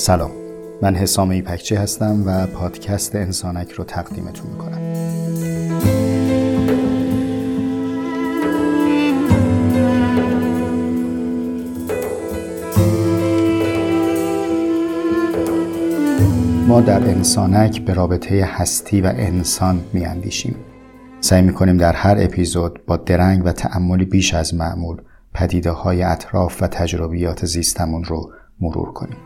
سلام، من حسام ای پکچه هستم و پادکست انسانک رو تقدیمتون میکنم. ما در انسانک به رابطه هستی و انسان میاندیشیم. سعی میکنیم در هر اپیزود با درنگ و تأملی بیش از معمول پدیده های اطراف و تجربیات زیستمون رو مرور کنیم.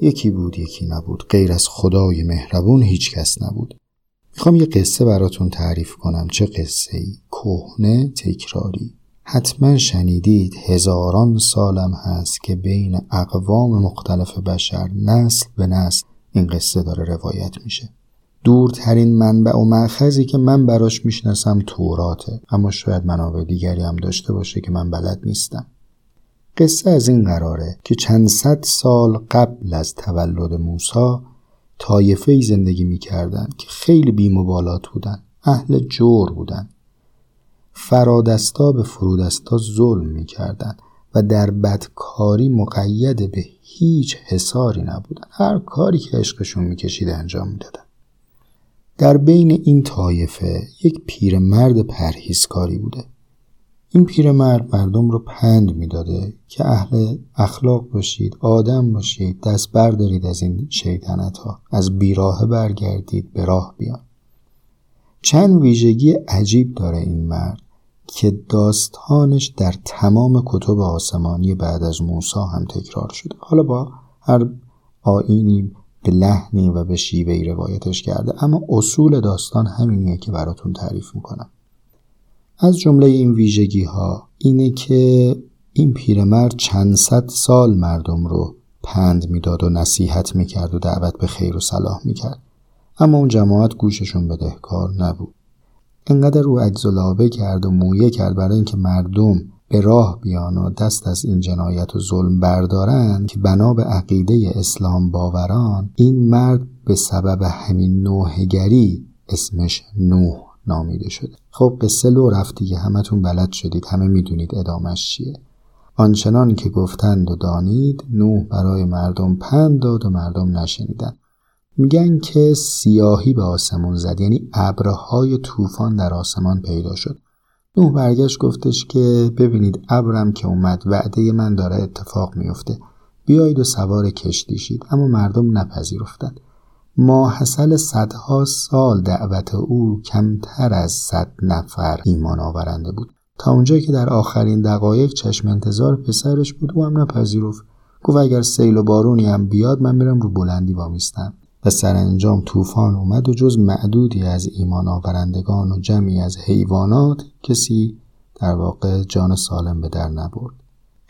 یکی بود یکی نبود، غیر از خدای مهربون هیچ کس نبود. میخوام یه قصه براتون تعریف کنم. چه قصه ای؟ کهنه، تکراری. حتما شنیدید هزاران سالم هست که بین اقوام مختلف بشر نسل به نسل این قصه داره روایت میشه. دورترین منبع و مأخذی که من براش میشناسم توراته، اما شاید منابع دیگری هم داشته باشه که من بلد نیستم. قصه از این قراره که چند صد سال قبل از تولد موسی طایفه‌ای زندگی می‌کردند که خیلی بی‌مبالات بودن، اهل جور بودن. فرادستا به فرودستا ظلم می‌کردن و در بدکاری مقید به هیچ حصاری نبودن. هر کاری که عشقشون می‌کشید انجام می‌دادن. در بین این طایفه یک پیرمرد پرهیزکاری بوده. این پیرمرد مردم رو پند میداده که اهل اخلاق باشید، آدم باشید، دست بردارید از این شیطنت ها، از بیراه برگردید، به راه بیان. چند ویژگی عجیب داره این مرد که داستانش در تمام کتب آسمانی بعد از موسی هم تکرار شده، حالا با هر آیینی به لحنی و به شیوهی روایتش کرده، اما اصول داستان همینیه که براتون تعریف میکنم. از جمله این ویژگی ها اینه که این پیرمرد چند صد سال مردم رو پند میداد و نصیحت میکرد و دعوت به خیر و صلاح میکرد، اما اون جماعت گوششون بدهکار نبود. انقدر رو عجزالعابه کرد و مویه کرد برای اینکه مردم به راه بیان و دست از این جنایت و ظلم بردارن که بنا به عقیده اسلام باوران این مرد به سبب همین نوحگری اسمش نوح نامیده شده. خب قصه لو رفت دیگه، همتون بلد شدید، همه میدونید ادامش چیه. آنچنان که گفتند و دانید، نوح برای مردم پند داد و مردم نشنیدن. میگن که سیاهی به آسمان زد، یعنی ابرهای طوفان در آسمان پیدا شد. نوح برگشت گفتش که ببینید ابرم که اومد، وعده من داره اتفاق میفته، بیایید و سوار کشتی شید. اما مردم نپذیرفتند. ماحصل صدها سال دعوت او کمتر از 100 نفر ایمان آورنده بود، تا اونجایی که در آخرین دقایق چشم انتظار پسرش بود او هم نپذیرفت. گفت اگر سیل و بارونی هم بیاد من میرم رو بلندی وامیستم. و سرانجام طوفان اومد و جز معدودی از ایمان آورندگان و جمعی از حیوانات کسی در واقع جان سالم به در نبرد.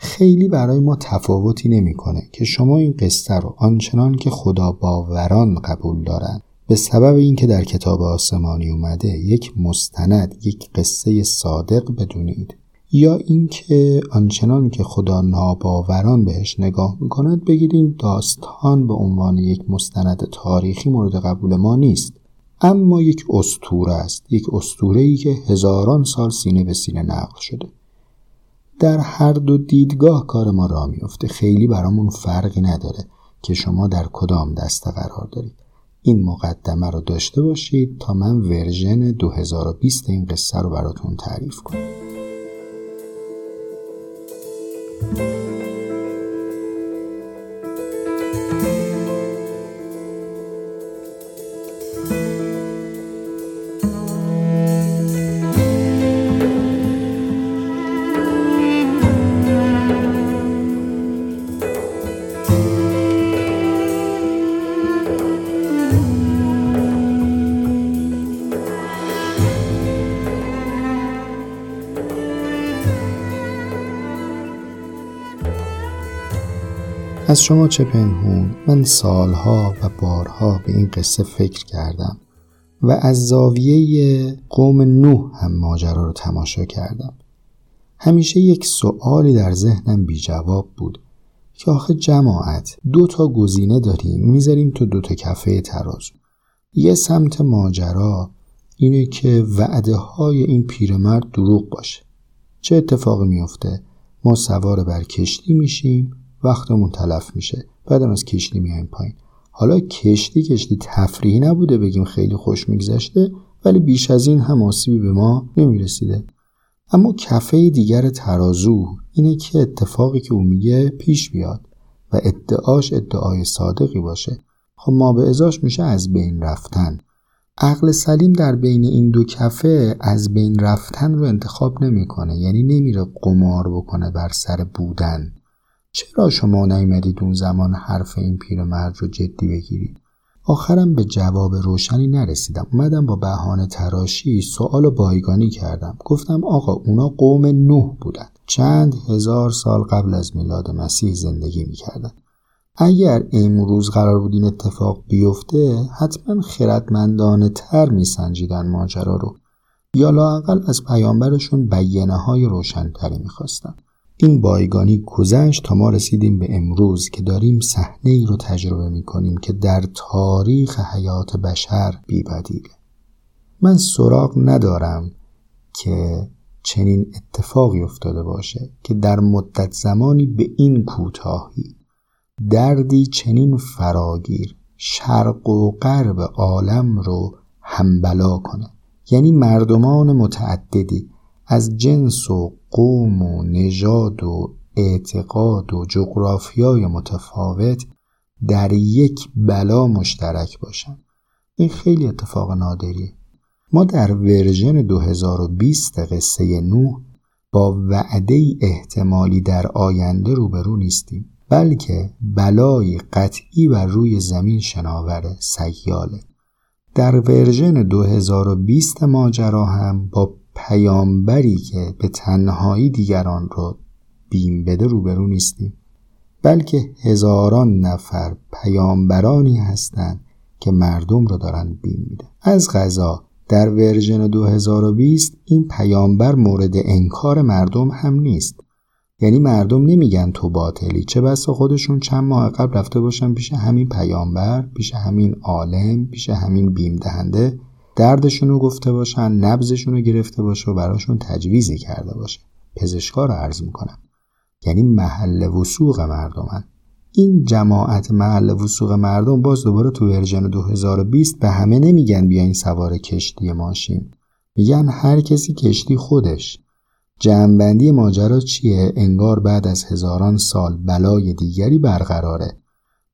خیلی برای ما تفاوتی نمی‌کنه که شما این قصه رو آنچنان که خدا باوران قبول دارن، به سبب اینکه در کتاب آسمانی اومده یک مستند، یک قصه صادق بدونید، یا اینکه آنچنان که خدا ناباوران بهش نگاه می‌کنند بگید این داستان به عنوان یک مستند تاریخی مورد قبول ما نیست، اما یک اسطوره است، یک اسطوره‌ای که هزاران سال سینه به سینه نقل شده. در هر دو دیدگاه کار ما راه میفته، خیلی برامون فرقی نداره که شما در کدام دسته قرار دارید. این مقدمه رو داشته باشید تا من ورژن 2020 این قصه رو براتون تعریف کنم. از شما چه پنهون، من سالها و بارها به این قصه فکر کردم و از زاویه قوم نوح هم ماجرا رو تماشا کردم. همیشه یک سؤالی در ذهنم بی جواب بود که آخه جماعت دو تا گزینه داریم میذاریم تو دو تا کفه ترازو. یه سمت ماجرا اینه که وعده های این پیرمرد دروغ باشه. چه اتفاقی میفته؟ ما سوار بر کشتی میشیم، وقتمون تلف میشه، بعدم از کشتی میایم پایین. حالا کشتی تفریحی نبوده بگیم خیلی خوش میگذشته، ولی بیش از این هم آسیبی به ما نمیرسیده. اما کفه دیگر ترازو اینه که اتفاقی که اون میگه پیش بیاد و ادعاش ادعای صادقی باشه. خب ما به ازاش میشه از بین رفتن. عقل سلیم در بین این دو کفه از بین رفتن رو انتخاب نمیکنه، یعنی نمیره قمار بکنه بر سر بودن. چرا شما نیامدید اون زمان حرف این پیرمرد رو جدی بگیرید؟ آخرم به جواب روشنی نرسیدم. اومدم با بهانه تراشی سوالو بایگانی کردم. گفتم آقا اونا قوم نوح بودن، چند هزار سال قبل از میلاد مسیح زندگی میکردن. اگر امروز قرار بود این اتفاق بیفته حتما خردمندانه تر میسنجیدن ماجرا رو، یا لااقل از پیامبرشون بیانه های روشن‌تری میخواستن. این بایگانی گذشت تا ما رسیدیم به امروز که داریم صحنه ای رو تجربه میکنیم که در تاریخ حیات بشر بی‌بدیله. من سراغ ندارم که چنین اتفاقی افتاده باشه که در مدت زمانی به این کوتاهی دردی چنین فراگیر شرق و غرب عالم رو همبلا کنه. یعنی مردمان متعددی از جنس و قوم و نژاد و اعتقاد و جغرافیای متفاوت در یک بلا مشترک باشن. این خیلی اتفاق نادریه. ما در ورژن 2020 قصه نوح با وعده احتمالی در آینده روبرو نیستیم، بلکه بلای قطعی بر روی زمین شناور سیاله. در ورژن 2020 ماجرا هم با پیامبری که به تنهایی دیگران رو بیم بده روبرو نیستیم، بلکه هزاران نفر پیامبرانی هستند که مردم رو دارن بیم میدن. از قضا در ورژن 2020 این پیامبر مورد انکار مردم هم نیست. یعنی مردم نمیگن تو باطلی، چه بسا خودشون چند ماه قبل رفته باشن پیش همین پیامبر، پیش همین عالم، پیش همین بیم دهنده، دردشونو گفته باشن، نبضشونو گرفته باشه و براشون تجویزی کرده باشه. پزشکا رو عرض میکنم، یعنی محل وسوق مردمن. این جماعت محل وسوق مردم باز دوباره تو ورژن 2020 به همه نمیگن بیاین سوار کشتی ماشین، میگن هر کسی کشتی خودش. جمع‌بندی ماجرا چیه؟ انگار بعد از هزاران سال بلای دیگری برقراره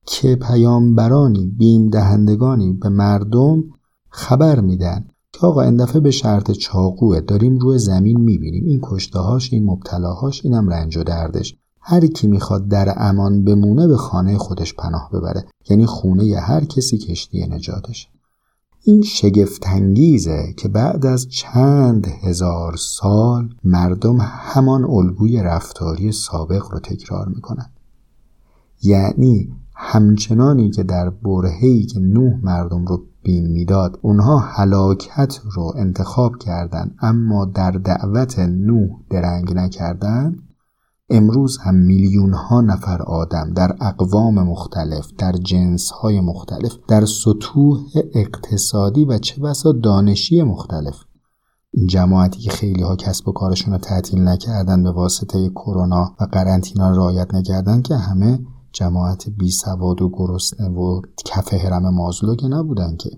که پیامبرانی بیم دهندگانی به مردم خبر میدن که آقا این دفعه به شرط چاقوه داریم روی زمین میبینیم، این کشتهاش، این مبتلاهاش، اینم رنج و دردش. هر کی میخواد در امان بمونه به خانه خودش پناه ببره، یعنی خونه ی هر کسی کشتی نجاتش. این شگفت انگیزه که بعد از چند هزار سال مردم همان الگوی رفتاری سابق رو تکرار میکنن. یعنی همچنانی که در برهه‌ای که نوح مردم رو بیم میداد اونها هلاکت رو انتخاب کردن، اما در دعوت نوح درنگ نکردن، امروز هم میلیون ها نفر آدم در اقوام مختلف، در جنس های مختلف، در سطوح اقتصادی و چه بسا دانشی مختلف، این جماعتی که خیلی ها کسب و کارشون رو تعطیل نکردن به واسطه کرونا و قرنطینه رعایت نکردن، که همه جماعت بی سواد و گرسنه و کف هرم مازلو که نبودن، که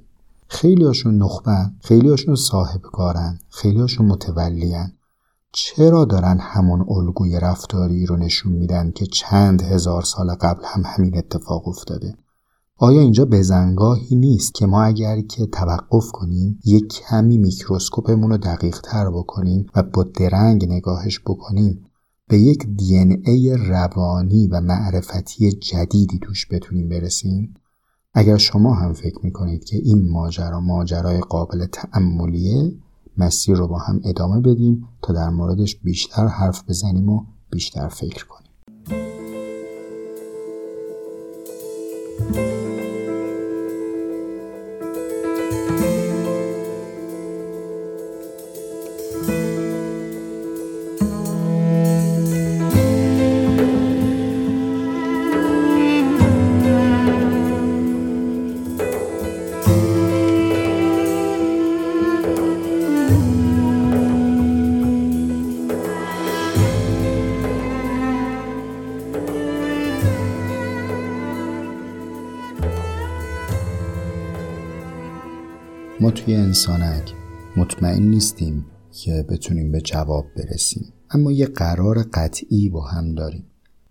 خیلی هاشون نخبه‌ن، خیلی هاشون صاحب کارن، خیلی هاشون متولی‌ن. چرا دارن همون الگوی رفتاری رو نشون میدن که چند هزار سال قبل هم همین اتفاق افتاده؟ آیا اینجا بزنگاهی نیست که ما اگر که توقف کنیم، یک کمی میکروسکوپمون رو دقیق تر بکنیم و با درنگ نگاهش بکنیم، به یک DNA روانی و معرفتی جدیدی توش بتونیم برسیم؟ اگر شما هم فکر میکنید که این ماجرا ماجرای قابل تأملیه، مسیر رو با هم ادامه بدیم تا در موردش بیشتر حرف بزنیم و بیشتر فکر کنیم. ما توی انسانک مطمئن نیستیم که بتونیم به جواب برسیم، اما یه قرار قطعی با هم داریم،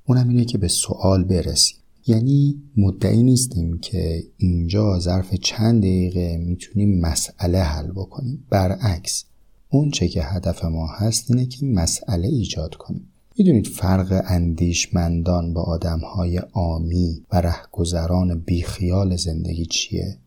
اونم اینه که به سوال برسیم. یعنی مدعی نیستیم که اینجا ظرف چند دقیقه میتونیم مسئله حل بکنیم، برعکس اون چه که هدف ما هست اینه که مسئله ایجاد کنیم. میدونید فرق اندیشمندان با آدمهای عامی و رهگذران بیخیال زندگی چیه؟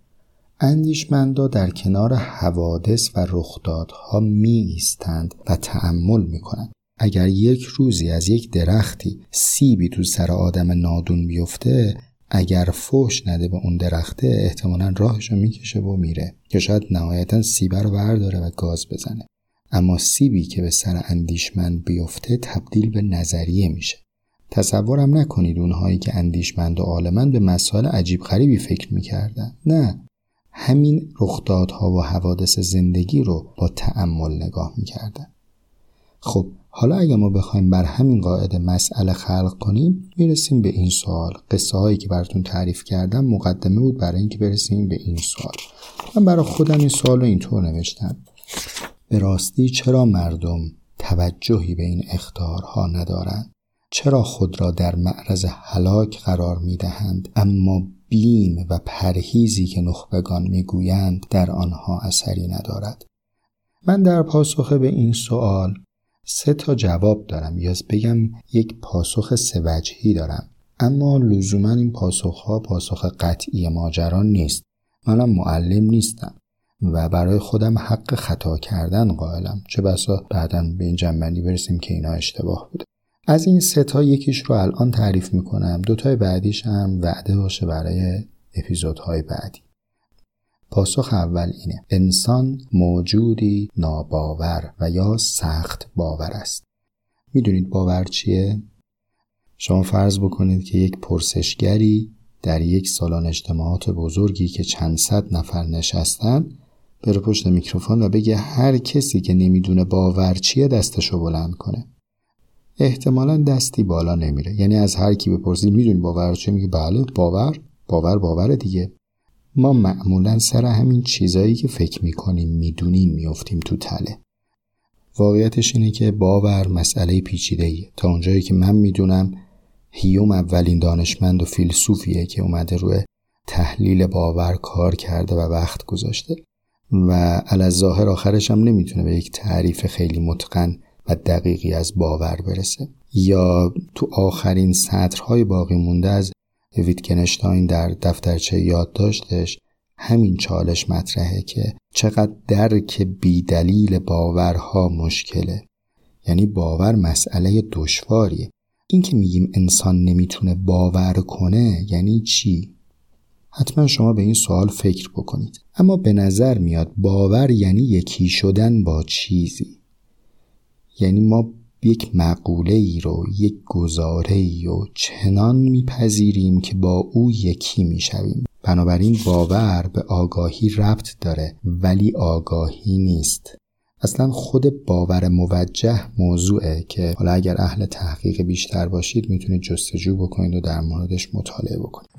اندیشمندا در کنار حوادث و رخدادها می‌ایستند و تأمل می‌کنند. اگر یک روزی از یک درختی سیبی تو سر آدم نادون بیفته، اگر فحش نده به اون درخته احتمالاً راهشو میکشه و میره، که شاید نهایتاً سیبه رو برداره و گاز بزنه. اما سیبی که به سر اندیشمند بیفته تبدیل به نظریه میشه. تصورم نکنید اونهایی که اندیشمند و عالمند به مسائل عجیب غریبی فکر میکردن. نه، همین رخدادها و حوادث زندگی رو با تأمل نگاه میکردن. خب حالا اگه ما بخوایم بر همین قاعده مسئله خلق کنیم، میرسیم به این سوال. قصه هایی که براتون تعریف کردم مقدمه بود برای اینکه برسیم به این سوال. من برای خودم این سوال رو اینطور نوشتم: به راستی چرا مردم توجهی به این اخطارها ندارند؟ چرا خود را در معرض هلاک قرار میدهند اما بیم و پرهیزی که نخبگان میگویند در آنها اثری ندارد؟ من در پاسخ به این سوال 3 جواب دارم، یا بگم یک پاسخ 3 وجهی دارم، اما لزوما این پاسخها پاسخ قطعی ماجرا نیست. منم معلم نیستم و برای خودم حق خطا کردن قائلم، چه بسا بعداً به این جنبندی برسیم که اینا اشتباه بوده. از این 3 یکیش رو الان تعریف میکنم، 2 بعدیش هم وعده باشه برای اپیزودهای بعدی. پاسخ اول اینه: انسان موجودی ناباور و یا سخت باور است. میدونید باور چیه؟ شما فرض بکنید که یک پرسشگری در یک سالن اجتماعات بزرگی که چند صد نفر نشستن بره پشت میکروفون و بگه هر کسی که نمیدونه باور چیه دستشو بلند کنه. احتمالاً دستی بالا نمیره. یعنی از هر کی بپرسید میدونی باور چیه؟ میگه بله، باور دیگه. ما معمولاً سر همین چیزایی که فکر میکنیم میدونیم میافتیم تو تله. واقعیتش اینه که باور مسئله پیچیده‌ایه. تا اونجایی که من میدونم هیوم اولین دانشمند و فیلسوفیه که اومده روی تحلیل باور کار کرده و وقت گذاشته و علاظاهر آخرش هم نمیتونه به یک تعریف خیلی متقن و دقیقی از باور برسه. یا تو آخرین سطرهای باقی مونده از ویتگنشتاین در دفترچه یادداشتش همین چالش مطرحه که چقدر درک بیدلیل باورها مشکله. یعنی باور مسئله دشواریه. این که میگیم انسان نمیتونه باور کنه یعنی چی؟ حتما شما به این سوال فکر بکنید. اما به نظر میاد باور یعنی یکی شدن با چیزی. یعنی ما یک مقوله‌ای رو، یک گزاره‌ای رو چنان میپذیریم که با او یکی میشویم. بنابراین باور به آگاهی ربط داره ولی آگاهی نیست. اصلا خود باور موجه موضوعه که حالا اگر اهل تحقیق بیشتر باشید میتونید جستجو بکنید و در موردش مطالعه بکنید.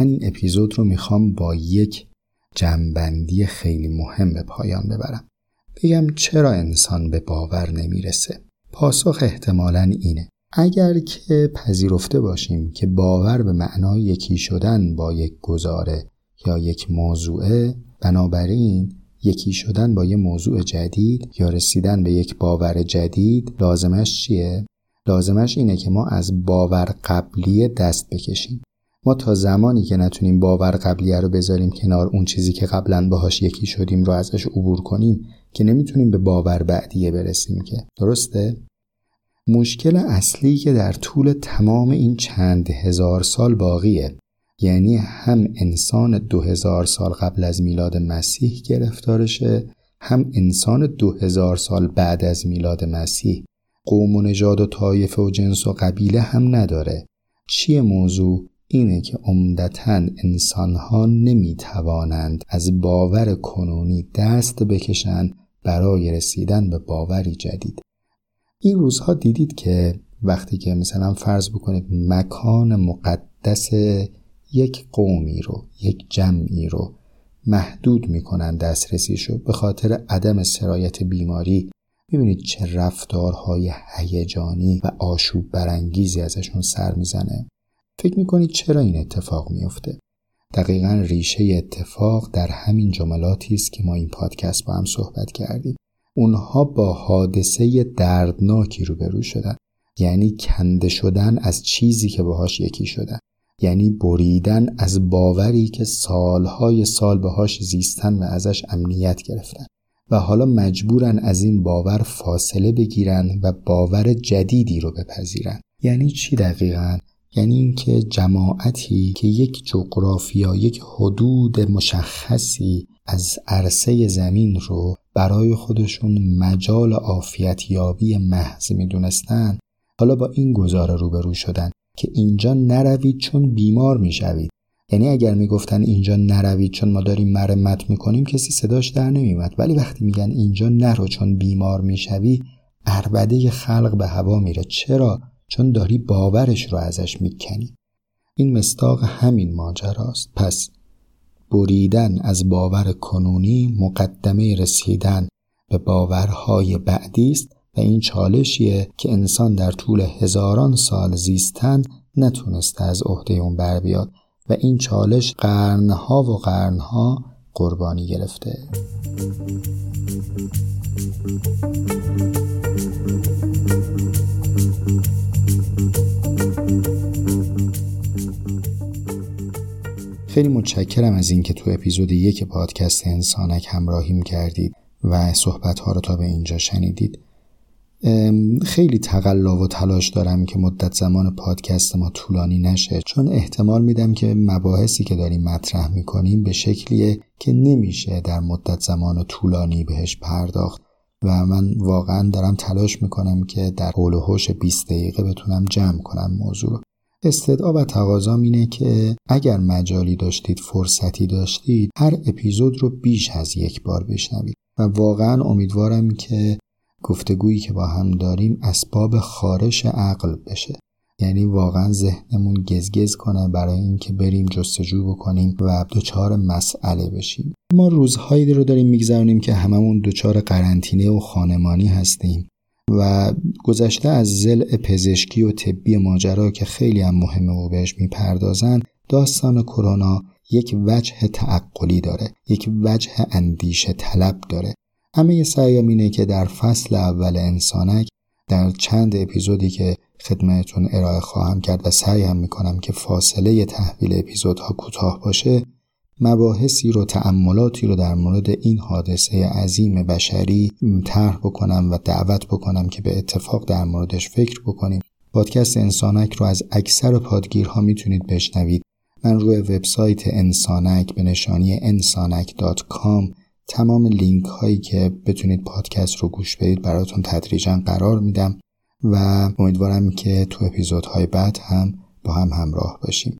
من این اپیزود رو میخوام با یک جنبندی خیلی مهم به پایان ببرم. بگم چرا انسان به باور نمیرسه. پاسخ احتمالاً اینه: اگر که پذیرفته باشیم که باور به معنای یکی شدن با یک گزاره یا یک موضوعه، بنابراین یکی شدن با یک موضوع جدید یا رسیدن به یک باور جدید لازمش چیه؟ لازمش اینه که ما از باور قبلی دست بکشیم. ما تا زمانی که نتونیم باور قبلیه رو بذاریم کنار، اون چیزی که قبلاً باهاش یکی شدیم رو ازش عبور کنیم، که نمیتونیم به باور بعدیه برسیم. که درسته؟ مشکل اصلی که در طول تمام این چند هزار سال باقیه، یعنی هم انسان 2000 سال قبل از میلاد مسیح گرفتارشه، هم انسان 2000 سال بعد از میلاد مسیح. قوم و نژاد و طایفه و جنس و قبیله هم نداره. چیه موضوع؟ اینه که عمدتاً انسان‌ها نمی‌توانند از باور کنونی دست بکشند برای رسیدن به باوری جدید. این روزها دیدید که وقتی که مثلا فرض بکنید مکان مقدس یک قومی رو، یک جمعی رو محدود میکنن دسترسیشو به خاطر عدم سرایت بیماری، میبینید چه رفتارهای هیجانی و آشوب برانگیزی ازشون سر میزنه. فکر میکنید چرا این اتفاق میفته؟ دقیقاً ریشه اتفاق در همین جملاتی است که ما این پادکست با هم صحبت کردیم. اونها با حادثه دردناکی روبرو شدن، یعنی کنده شدن از چیزی که باهاش یکی شدن، یعنی بریدن از باوری که سالهای سال باهاش زیستن و ازش امنیت گرفتن و حالا مجبورن از این باور فاصله بگیرن و باور جدیدی رو بپذیرن. یعنی چی دقیقاً؟ یعنی اینکه جماعتی که یک جغرافیا، یک حدود مشخصی از عرصه زمین رو برای خودشون مجال عافیتیابی محض میدونستن، حالا با این گزاره روبرو شدن که اینجا نروید چون بیمار میشوید. یعنی اگر میگفتن اینجا نروید چون ما داریم مرمت میکنیم کسی صداش در نمیومد، ولی وقتی میگن اینجا نرو چون بیمار میشوی، عربده خلق به هوا میره. چرا؟ چون داری باورش رو ازش میکنی. این مصداق همین ماجراست. پس بریدن از باور کنونی مقدمه رسیدن به باورهای بعدی است و این چالشیه که انسان در طول هزاران سال زیستن نتونسته از عهده اون بر بیاد و این چالش قرنها و قرنها قربانی گرفته. خیلی متشکرم از این که تو اپیزود 1 پادکست انسانک همراهیم کردید و صحبت‌ها رو تا به اینجا شنیدید. خیلی تقلا و تلاش دارم که مدت زمان پادکست ما طولانی نشه، چون احتمال میدم که مباحثی که داریم مطرح میکنیم به شکلیه که نمیشه در مدت زمان طولانی بهش پرداخت و من واقعا دارم تلاش میکنم که در حول و حوش 20 دقیقه بتونم جمع کنم موضوع. استدعا و تقاضام اینه که اگر مجالی داشتید، فرصتی داشتید، هر اپیزود رو بیش از یک بار بشنوید و واقعا امیدوارم که گفتگویی که با هم داریم اسباب خارش عقل بشه، یعنی واقعا ذهنمون گزگز کنه برای این که بریم جستجو بکنیم و دوچار مسئله بشیم. ما روزهایی رو داریم میگذرونیم که هممون دوچار قرنطینه و خانمانی هستیم و گذشته از ضلع پزشکی و طبی ماجرا که خیلی هم مهمه و بهش میپردازن، داستان کرونا یک وجه تعقلی داره، یک وجه اندیشه طلب داره. همه سعیم اینه که در فصل اول انسانک در چند اپیزودی که خدمتتون ارائه خواهم کرد و سعی هم میکنم که فاصله تحویل اپیزودها کوتاه باشه، مباحثی رو، تأملاتی رو در مورد این حادثه عظیم بشری طرح بکنم و دعوت بکنم که به اتفاق در موردش فکر بکنیم. پادکست انسانک رو از اکثر پادگیرها میتونید بشنوید. من روی وبسایت انسانک به نشانی insanak.com تمام لینک هایی که بتونید پادکست رو گوش بدید براتون تدریجاً قرار میدم و امیدوارم که تو اپیزودهای بعد هم با هم همراه باشیم.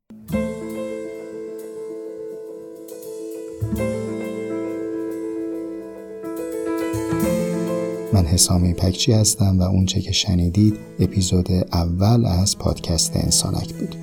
من حسام ای پکچه هستم و اونچه که شنیدید اپیزود اول از پادکست انسانک بود.